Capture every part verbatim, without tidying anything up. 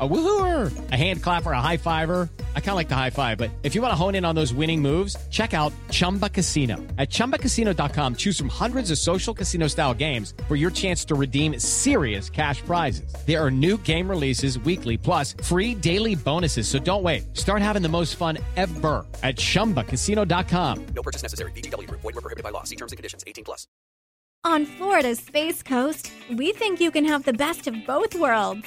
A woo-hooer, a hand clapper, a high-fiver. I kind of like the high-five, but if you want to hone in on those winning moves, check out Chumba Casino. At Chumba Casino dot com, choose from hundreds of social casino-style games for your chance to redeem serious cash prizes. There are new game releases weekly, plus free daily bonuses, so don't wait. Start having the most fun ever at Chumba Casino dot com. No purchase necessary. V G W Group. Void where prohibited by law. See terms and conditions. eighteen plus. On Florida's Space Coast, we think you can have the best of both worlds.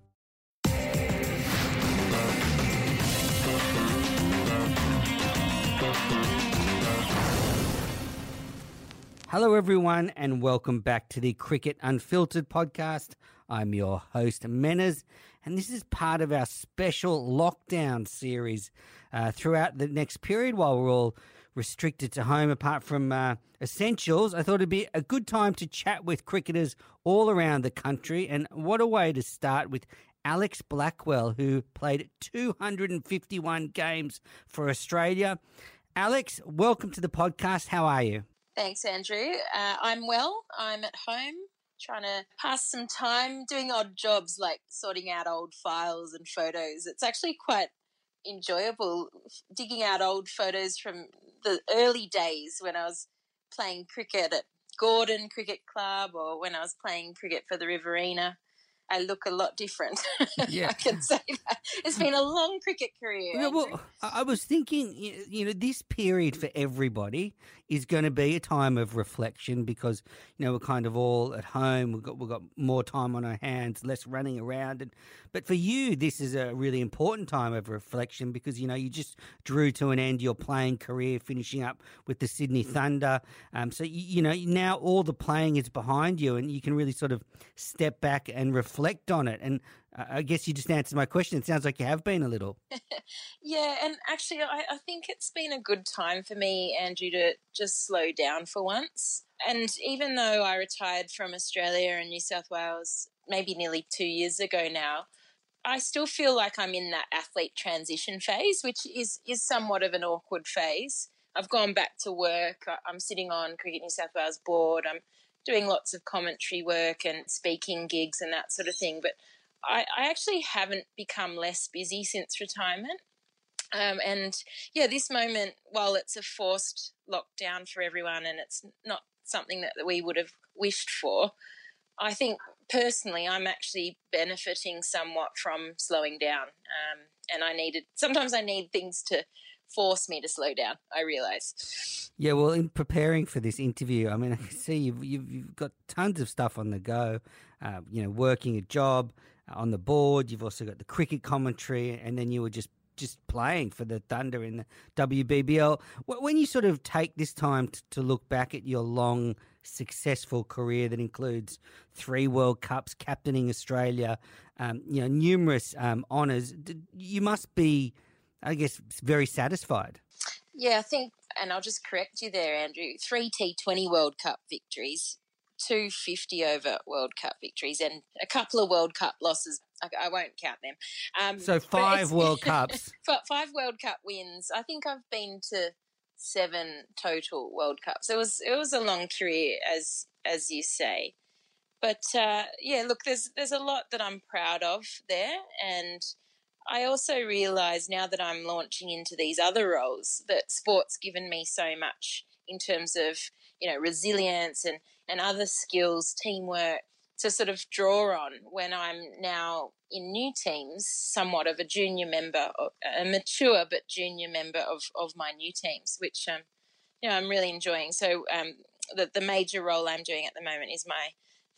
Hello everyone and welcome back to the Cricket Unfiltered podcast. I'm your host Menas, and this is part of our special lockdown series uh, throughout the next period while we're all restricted to home apart from uh, essentials. I thought it'd be a good time to chat with cricketers all around the country, and what a way to start with Alex Blackwell, who played two hundred fifty-one games for Australia. Alex, welcome to the podcast. How are you? Thanks, Andrew. Uh, I'm well. I'm at home trying to pass some time doing odd jobs like sorting out old files and photos. It's actually quite enjoyable digging out old photos from the early days when I was playing cricket at Gordon Cricket Club or when I was playing cricket for the Riverina. I look a lot different. Yeah. I can say that. It's been a long cricket career. Yeah, well, I was thinking, you know, this period for everybody is going to be a time of reflection because, you know, we're kind of all at home. We've got, we've got more time on our hands, less running around. And, but for you, this is a really important time of reflection because, you know, you just drew to an end your playing career, finishing up with the Sydney Thunder. Um, so, you, you know, now all the playing is behind you and you can really sort of step back and reflect. Reflect on it, and uh, I guess you just answered my question. It sounds like you have been a little. Yeah, and actually I, I think it's been a good time for me, Andrew, to just slow down for once. And even though I retired from Australia and New South Wales maybe nearly two years ago now, I still feel like I'm in that athlete transition phase, which is, is somewhat of an awkward phase. I've gone back to work. I'm sitting on Cricket New South Wales board. I'm doing lots of commentary work and speaking gigs and that sort of thing. But I, I actually haven't become less busy since retirement. Um, and, yeah, this moment, while it's a forced lockdown for everyone and it's not something that we would have wished for, I think personally I'm actually benefiting somewhat from slowing down. Um, and I needed – sometimes I need things to – force me to slow down, I realise. Yeah, well, in preparing for this interview, I mean, I can see you've, you've, you've got tons of stuff on the go, uh, you know, working a job uh, on the board. You've also got the cricket commentary, and then you were just, just playing for the Thunder in the W B B L. When you sort of take this time to, to look back at your long, successful career that includes three World Cups, captaining Australia, um, you know, numerous um, honours, you must be, I guess, very satisfied. Yeah, I think, and I'll just correct you there, Andrew, three T twenty World Cup victories, two fifty over World Cup victories and a couple of World Cup losses. I, I won't count them. Um, so five World Cups. Five World Cup wins. I think I've been to seven total World Cups. It was it was a long career, as as you say. But, uh, yeah, look, there's there's a lot that I'm proud of there, and I also realise now that I'm launching into these other roles that sport's given me so much in terms of, you know, resilience and, and other skills, teamwork, to sort of draw on when I'm now in new teams, somewhat of a junior member, a mature but junior member of, of my new teams, which, um, you know, I'm really enjoying. So um, the, the major role I'm doing at the moment is my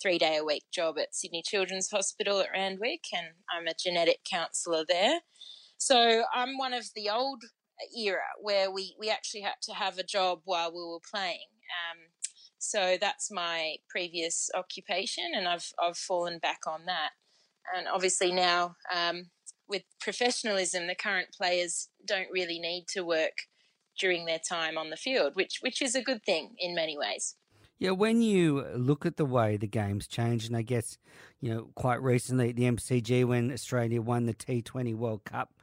three-day-a-week job at Sydney Children's Hospital at Randwick, and I'm a genetic counsellor there. So I'm one of the old era where we, we actually had to have a job while we were playing. Um, so that's my previous occupation, and I've I've fallen back on that. And obviously now um, with professionalism, the current players don't really need to work during their time on the field, which which is a good thing in many ways. Yeah, when you look at the way the game's changed, and I guess, you know, quite recently at the M C G when Australia won the T twenty World Cup,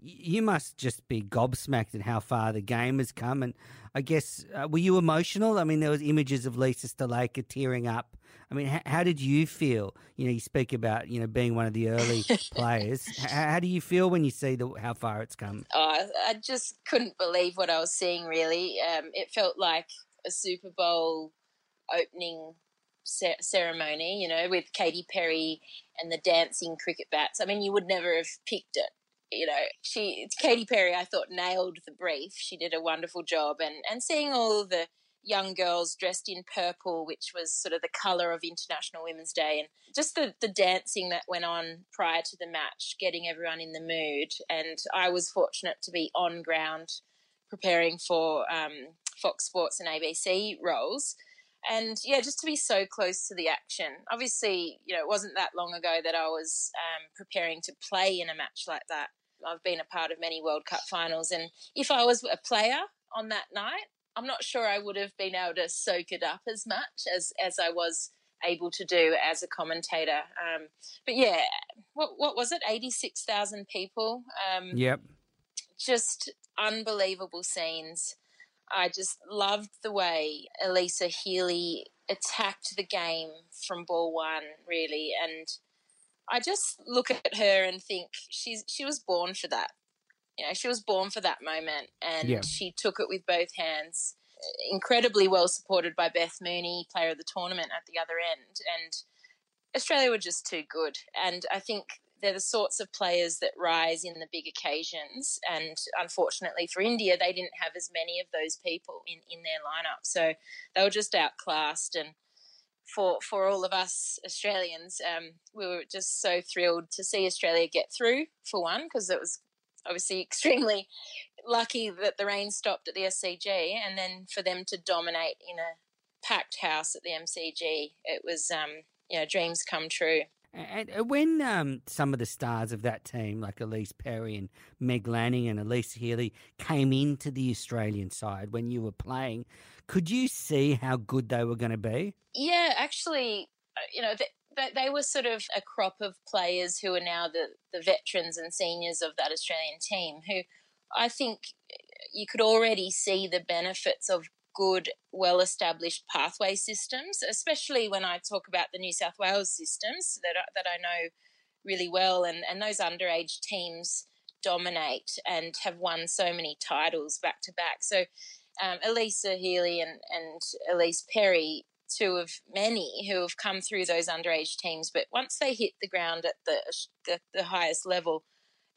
you must just be gobsmacked at how far the game has come. And I guess, uh, were you emotional? I mean, there was images of Lisa Sthalekar tearing up. I mean, h- how did you feel? You know, you speak about, you know, being one of the early players. H- how do you feel when you see the, how far it's come? Oh, I just couldn't believe what I was seeing, really. Um, it felt like a Super Bowl opening ce- ceremony, you know, with Katy Perry and the dancing cricket bats. I mean, you would never have picked it. You know, she, Katy Perry, I thought, nailed the brief. She did a wonderful job. And, and seeing all the young girls dressed in purple, which was sort of the colour of International Women's Day, and just the, the dancing that went on prior to the match, getting everyone in the mood. And I was fortunate to be on ground preparing for um, Fox Sports and A B C roles. And, yeah, just to be so close to the action. Obviously, you know, it wasn't that long ago that I was um, preparing to play in a match like that. I've been a part of many World Cup finals, and if I was a player on that night, I'm not sure I would have been able to soak it up as much as, as I was able to do as a commentator. Um, but, yeah, what what was it, eighty-six thousand people? Um, yep. Just unbelievable scenes. I just loved the way Alyssa Healy attacked the game from ball one, really, and I just look at her and think she's she was born for that. You know, she was born for that moment, and yeah. She took it with both hands, incredibly well supported by Beth Mooney, player of the tournament at the other end, and Australia were just too good. And I think they're the sorts of players that rise in the big occasions, and unfortunately for India, they didn't have as many of those people in, in their lineup. So they were just outclassed, and for for all of us Australians, um, we were just so thrilled to see Australia get through, for one, because it was obviously extremely lucky that the rain stopped at the S C G, and then for them to dominate in a packed house at the M C G, it was, um, you know, dreams come true. And when um, some of the stars of that team, like Elise Perry and Meg Lanning and Elise Healy, came into the Australian side when you were playing, could you see how good they were going to be? Yeah, actually, you know, they, they were sort of a crop of players who are now the, the veterans and seniors of that Australian team, who I think you could already see the benefits of good, well-established pathway systems, especially when I talk about the New South Wales systems that I, that I know really well, and, and those underage teams dominate and have won so many titles back-to-back. So um, Elisa Healy and, and Elise Perry, two of many who have come through those underage teams, but once they hit the ground at the, the, the highest level,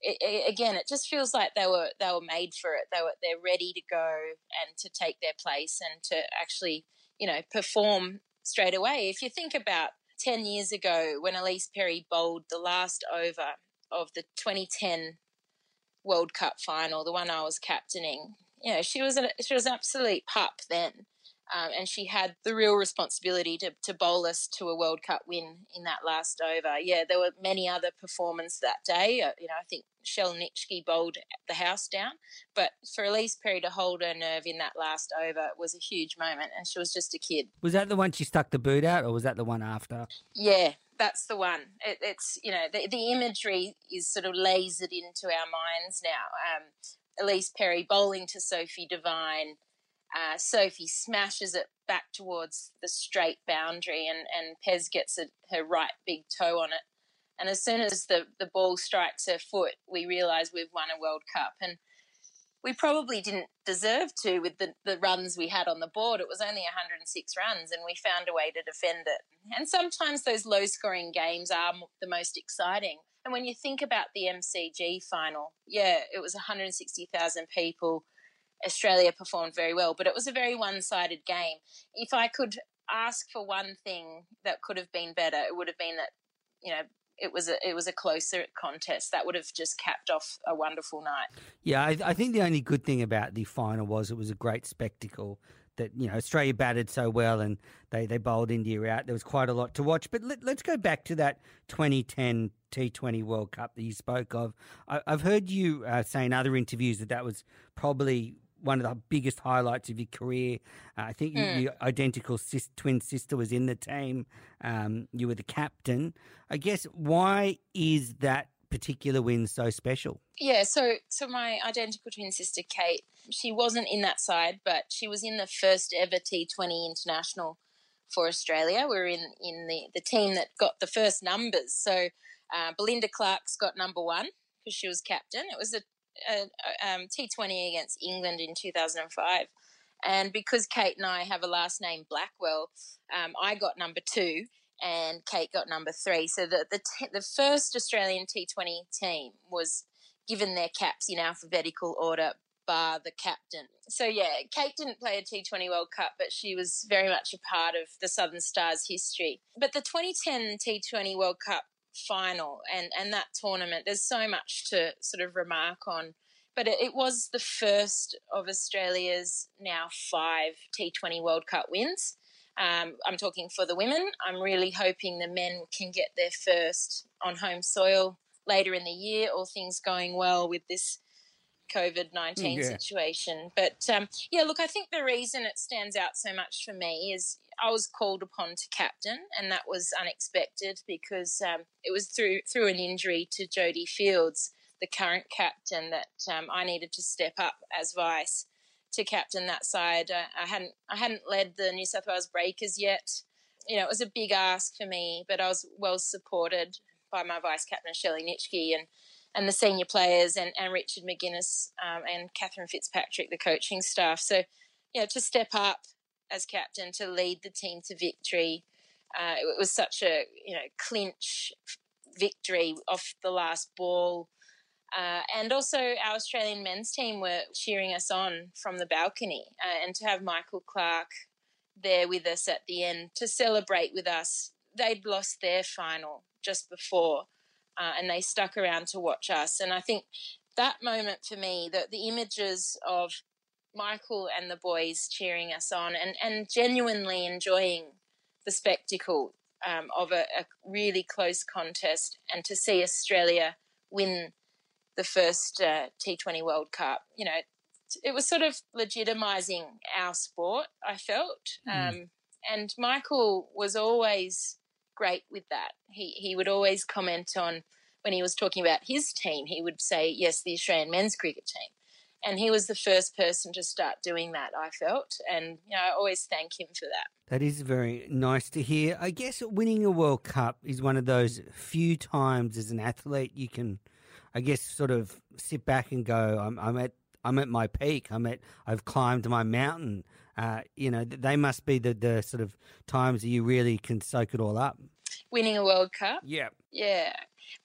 It, it, again, it just feels like they were they were made for it. They were they're ready to go and to take their place and to actually, you know, perform straight away. If you think about ten years ago when Elise Perry bowled the last over of the twenty ten World Cup final, the one I was captaining, you know, she was an she was an absolute pup then. Um, and she had the real responsibility to, to bowl us to a World Cup win in that last over. Yeah, there were many other performances that day. Uh, you know, I think Shelley Nitschke bowled the house down. But for Elise Perry to hold her nerve in that last over was a huge moment, and she was just a kid. Was that the one she stuck the boot out, or was that the one after? Yeah, that's the one. It, it's, you know, the, the imagery is sort of lasered into our minds now. Um, Elise Perry bowling to Sophie Devine. Uh, Sophie smashes it back towards the straight boundary, and, and Pez gets a, her right big toe on it. And as soon as the, the ball strikes her foot, we realise we've won a World Cup. And we probably didn't deserve to with the, the runs we had on the board. It was only one hundred six runs, and we found a way to defend it. And sometimes those low-scoring games are the most exciting. And when you think about the M C G final, yeah, it was one hundred sixty thousand people. Australia performed very well, but it was a very one-sided game. If I could ask for one thing that could have been better, it would have been that, you know, it was a, it was a closer contest. That would have just capped off a wonderful night. Yeah, I, I think the only good thing about the final was it was a great spectacle. That, you know, Australia batted so well and they, they bowled India out. There was quite a lot to watch. But let, let's go back to that twenty ten T twenty World Cup that you spoke of. I, I've heard you uh, say in other interviews that that was probably one of the biggest highlights of your career. Uh, I think you, mm. your identical sis, twin sister was in the team. Um, you were the captain. I guess, why is that particular win so special? Yeah, so so my identical twin sister, Kate, she wasn't in that side, but she was in the first ever T twenty international for Australia. We were in, in the, the team that got the first numbers. So uh, Belinda Clark's got number one because she was captain. It was a Uh, um, T twenty against England in two thousand five, and because Kate and I have a last name Blackwell, um, I got number two and Kate got number three, so the the, t- the first Australian T twenty team was given their caps in alphabetical order bar the captain. So yeah, Kate didn't play a T twenty World Cup, but she was very much a part of the Southern Stars history. But the twenty ten T twenty World Cup final and and that tournament, there's so much to sort of remark on, but it, it was the first of Australia's now five T twenty World Cup wins. um I'm talking for the women. I'm really hoping the men can get their first on home soil later in the year, all things going well with this covid nineteen yeah. situation. But um yeah look, I think the reason it stands out so much for me is I was called upon to captain, and that was unexpected because um, it was through through an injury to Jodie Fields, the current captain, that um, I needed to step up as vice to captain that side. I, I hadn't I hadn't led the New South Wales Breakers yet. You know, it was a big ask for me, but I was well supported by my vice captain Shelley Nitschke and and the senior players and and Richard McGuinness um, and Catherine Fitzpatrick, the coaching staff. So yeah, to step up as captain to lead the team to victory, uh, it was such a you know clinch victory off the last ball, uh, and also our Australian men's team were cheering us on from the balcony, uh, and to have Michael Clark there with us at the end to celebrate with us. They'd lost their final just before, uh, and they stuck around to watch us, and I think that moment for me, the, the images of Michael and the boys cheering us on and, and genuinely enjoying the spectacle um, of a, a really close contest, and to see Australia win the first uh, T twenty World Cup, you know, it was sort of legitimising our sport, I felt. Mm. Um, and Michael was always great with that. He, he would always comment on, when he was talking about his team, he would say, yes, the Australian men's cricket team. And he was the first person to start doing that, I felt. And, you know, I always thank him for that. That is very nice to hear. I guess winning a World Cup is one of those few times as an athlete you can, I guess, sort of sit back and go, I'm, I'm at I'm at my peak. I'm at, I've climbed my mountain. Uh, you know, they must be the, the sort of times that you really can soak it all up. Winning a World Cup? Yeah. Yeah.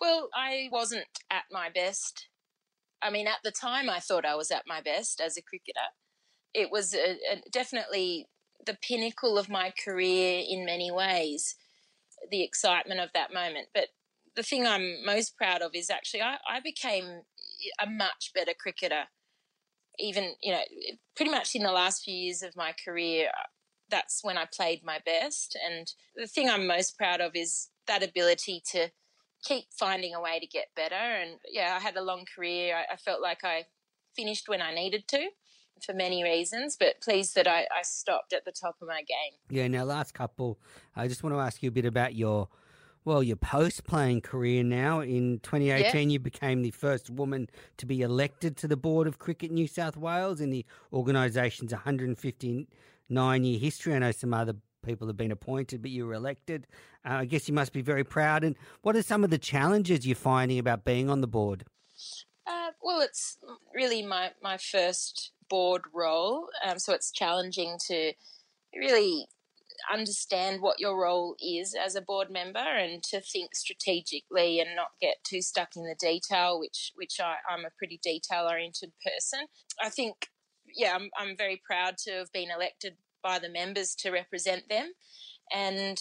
Well, I wasn't at my best. I mean, at the time I thought I was at my best as a cricketer. It was a, a, definitely the pinnacle of my career in many ways, the excitement of that moment. But the thing I'm most proud of is actually I, I became a much better cricketer. Even, you know, pretty much in the last few years of my career, that's when I played my best. And the thing I'm most proud of is that ability to keep finding a way to get better. And, yeah, I had a long career. I, I felt like I finished when I needed to for many reasons, but pleased that I, I stopped at the top of my game. Yeah, now last couple, I just want to ask you a bit about your, well, your post-playing career now. In twenty eighteen, yeah. you became the first woman to be elected to the board of Cricket New South Wales in the organisation's one hundred fifty-nine year history. I know some other people have been appointed, but you were elected. Uh, I guess you must be very proud. And what are some of the challenges you're finding about being on the board? Uh, well, it's really my, my first board role, um, so it's challenging to really understand what your role is as a board member and to think strategically and not get too stuck in the detail, which which I, I'm a pretty detail-oriented person. I think, yeah, I'm, I'm very proud to have been elected by the members to represent them. And,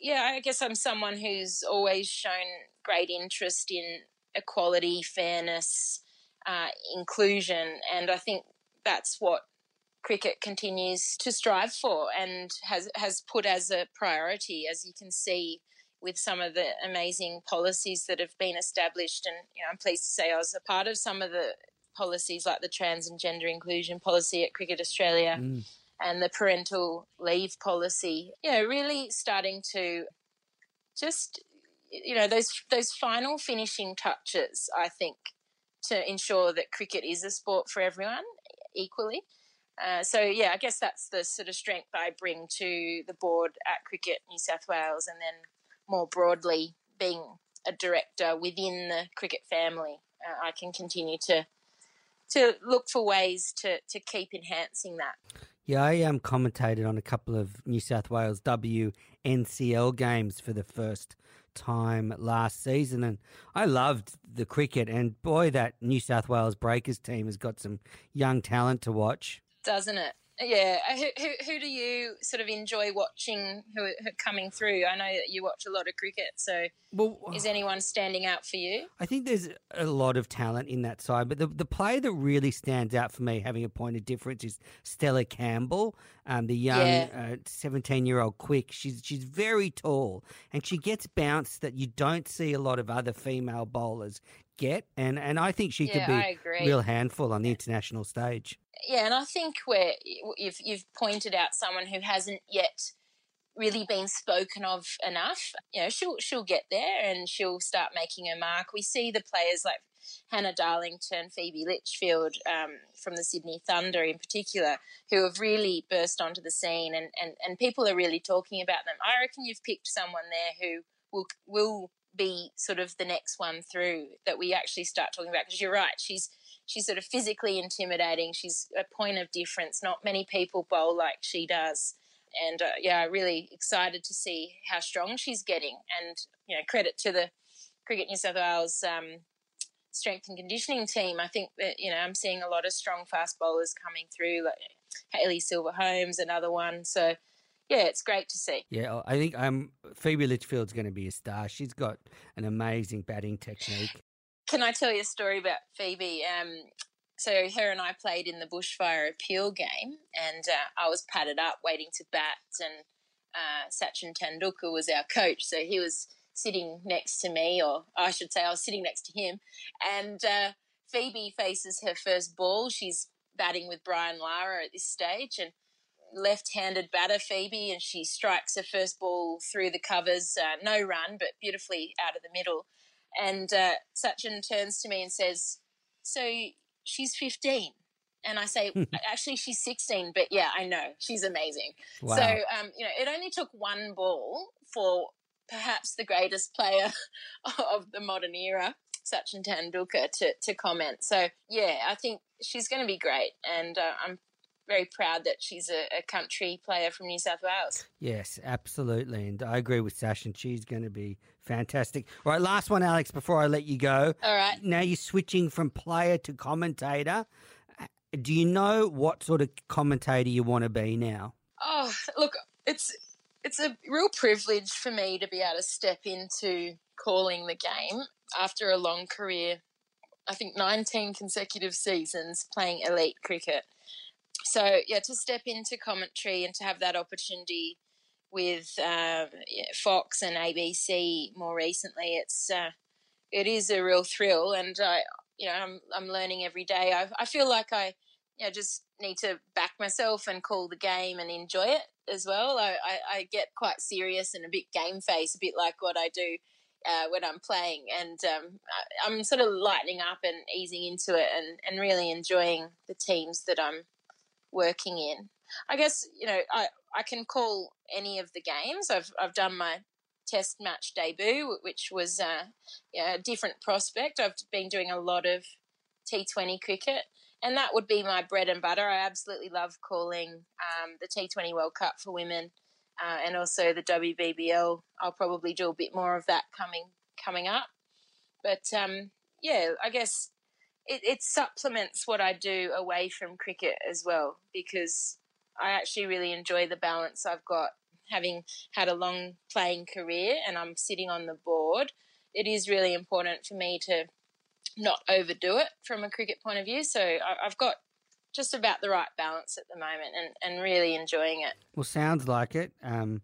yeah, I guess I'm someone who's always shown great interest in equality, fairness, uh, inclusion, and I think that's what cricket continues to strive for and has, has put as a priority, as you can see with some of the amazing policies that have been established. And, you know, I'm pleased to say I was a part of some of the policies like the trans and gender inclusion policy at Cricket Australia mm. and the parental leave policy. You know, really starting to just, you know, those those final finishing touches, I think, to ensure that cricket is a sport for everyone equally. Uh, so, yeah, I guess that's the sort of strength I bring to the board at Cricket New South Wales, and then more broadly being a director within the cricket family. Uh, I can continue to to look for ways to, to keep enhancing that. Yeah, I um, commentated on a couple of New South Wales W N C L games for the first time last season, and I loved the cricket, and boy, that New South Wales Breakers team has got some young talent to watch. Doesn't it? Yeah. Who, who, who do you sort of enjoy watching who are coming through? I know that you watch a lot of cricket, so well, is anyone standing out for you? I think there's a lot of talent in that side, but the, the player that really stands out for me having a point of difference is Stella Campbell, um, the young yeah. uh, seventeen-year-old quick. She's, she's very tall, and she gets bounce that you don't see a lot of other female bowlers get, and, and I think she yeah, could be a real handful on the international stage. Yeah, and I think where you've, you've pointed out someone who hasn't yet really been spoken of enough, you know, she'll she'll get there and she'll start making her mark. We see the players like Hannah Darlington, Phoebe Litchfield um, from the Sydney Thunder in particular, who have really burst onto the scene, and, and, and people are really talking about them. I reckon you've picked someone there who will will be sort of the next one through that we actually start talking about, because you're right, she's She's sort of physically intimidating. She's a point of difference. Not many people bowl like she does. And, uh, yeah, really excited to see how strong she's getting. And, you know, credit to the Cricket New South Wales um, strength and conditioning team. I think that, you know, I'm seeing a lot of strong fast bowlers coming through, like Hayley Silver-Holmes, another one. So, yeah, it's great to see. Yeah, I think um, Phoebe Litchfield's going to be a star. She's got an amazing batting technique. Can I tell you a story about Phoebe? Um, so her and I played in the bushfire appeal game, and uh, I was padded up waiting to bat, and uh, Sachin Tendulkar was our coach, so he was sitting next to me, or I should say I was sitting next to him, and uh, Phoebe faces her first ball. She's batting with Brian Lara at this stage, and left-handed batter Phoebe, and she strikes her first ball through the covers, uh, no run, but beautifully out of the middle. And uh, Sachin turns to me and says, so she's fifteen. And I say, actually, she's sixteen, but, yeah, I know. She's amazing. Wow. So, um, you know, it only took one ball for perhaps the greatest player of the modern era, Sachin Tendulkar, to, to comment. So, yeah, I think she's going to be great, and uh, I'm very proud that she's a, a country player from New South Wales. Yes, absolutely. And I agree with Sachin. She's going to be fantastic. All right, last one, Alex, before I let you go. All right. Now you're switching from player to commentator. Do you know what sort of commentator you want to be now? Oh, look, it's it's a real privilege for me to be able to step into calling the game after a long career, I think nineteen consecutive seasons playing elite cricket. so, yeah, to step into commentary and to have that opportunity with uh, Fox and A B C more recently, it's uh, it is a real thrill, and I, you know, I'm I'm learning every day. I I feel like I, you know, just need to back myself and call the game and enjoy it as well. I, I, I get quite serious and a bit game-faced, a bit like what I do uh, when I'm playing, and um, I, I'm sort of lightening up and easing into it, and, and really enjoying the teams that I'm working in. I guess, you know, I, I can call any of the games. I've I've done my test match debut, which was uh, yeah, a different prospect. I've been doing a lot of T twenty cricket, and that would be my bread and butter. I absolutely love calling um, the T twenty World Cup for women uh, and also the W B B L. I'll probably do a bit more of that coming coming up. But, um, yeah, I guess it, it supplements what I do away from cricket as well, because I actually really enjoy the balance I've got. Having had a long playing career and I'm sitting on the board, it is really important for me to not overdo it from a cricket point of view. So I've got just about the right balance at the moment, and, and really enjoying it. Well, sounds like it. Um,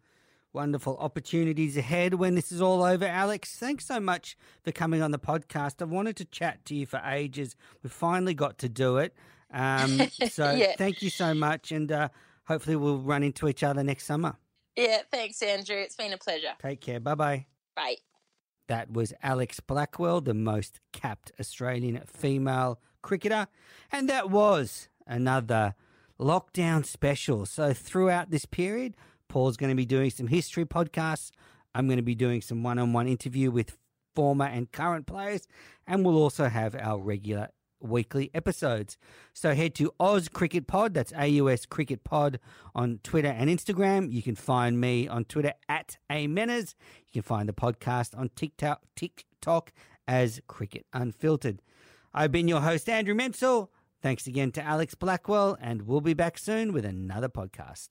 wonderful opportunities ahead when this is all over. Alex, thanks so much for coming on the podcast. I've wanted to chat to you for ages. We've finally got to do it. Um, so yeah. Thank you so much, and uh, hopefully we'll run into each other next summer. Yeah, thanks, Andrew. It's been a pleasure. Take care. Bye-bye. Bye. That was Alex Blackwell, the most capped Australian female cricketer. And that was another lockdown special. So throughout this period, Paul's going to be doing some history podcasts. I'm going to be doing some one-on-one interview with former and current players. And we'll also have our regular weekly episodes. So head to Aus Cricket Pod, that's A U S Cricket Pod, on Twitter and Instagram. You can find me on Twitter at A Menas. You can find the podcast on TikTok, TikTok as Cricket Unfiltered. I've been your host, Andrew Menczel. Thanks again to Alex Blackwell, and we'll be back soon with another podcast.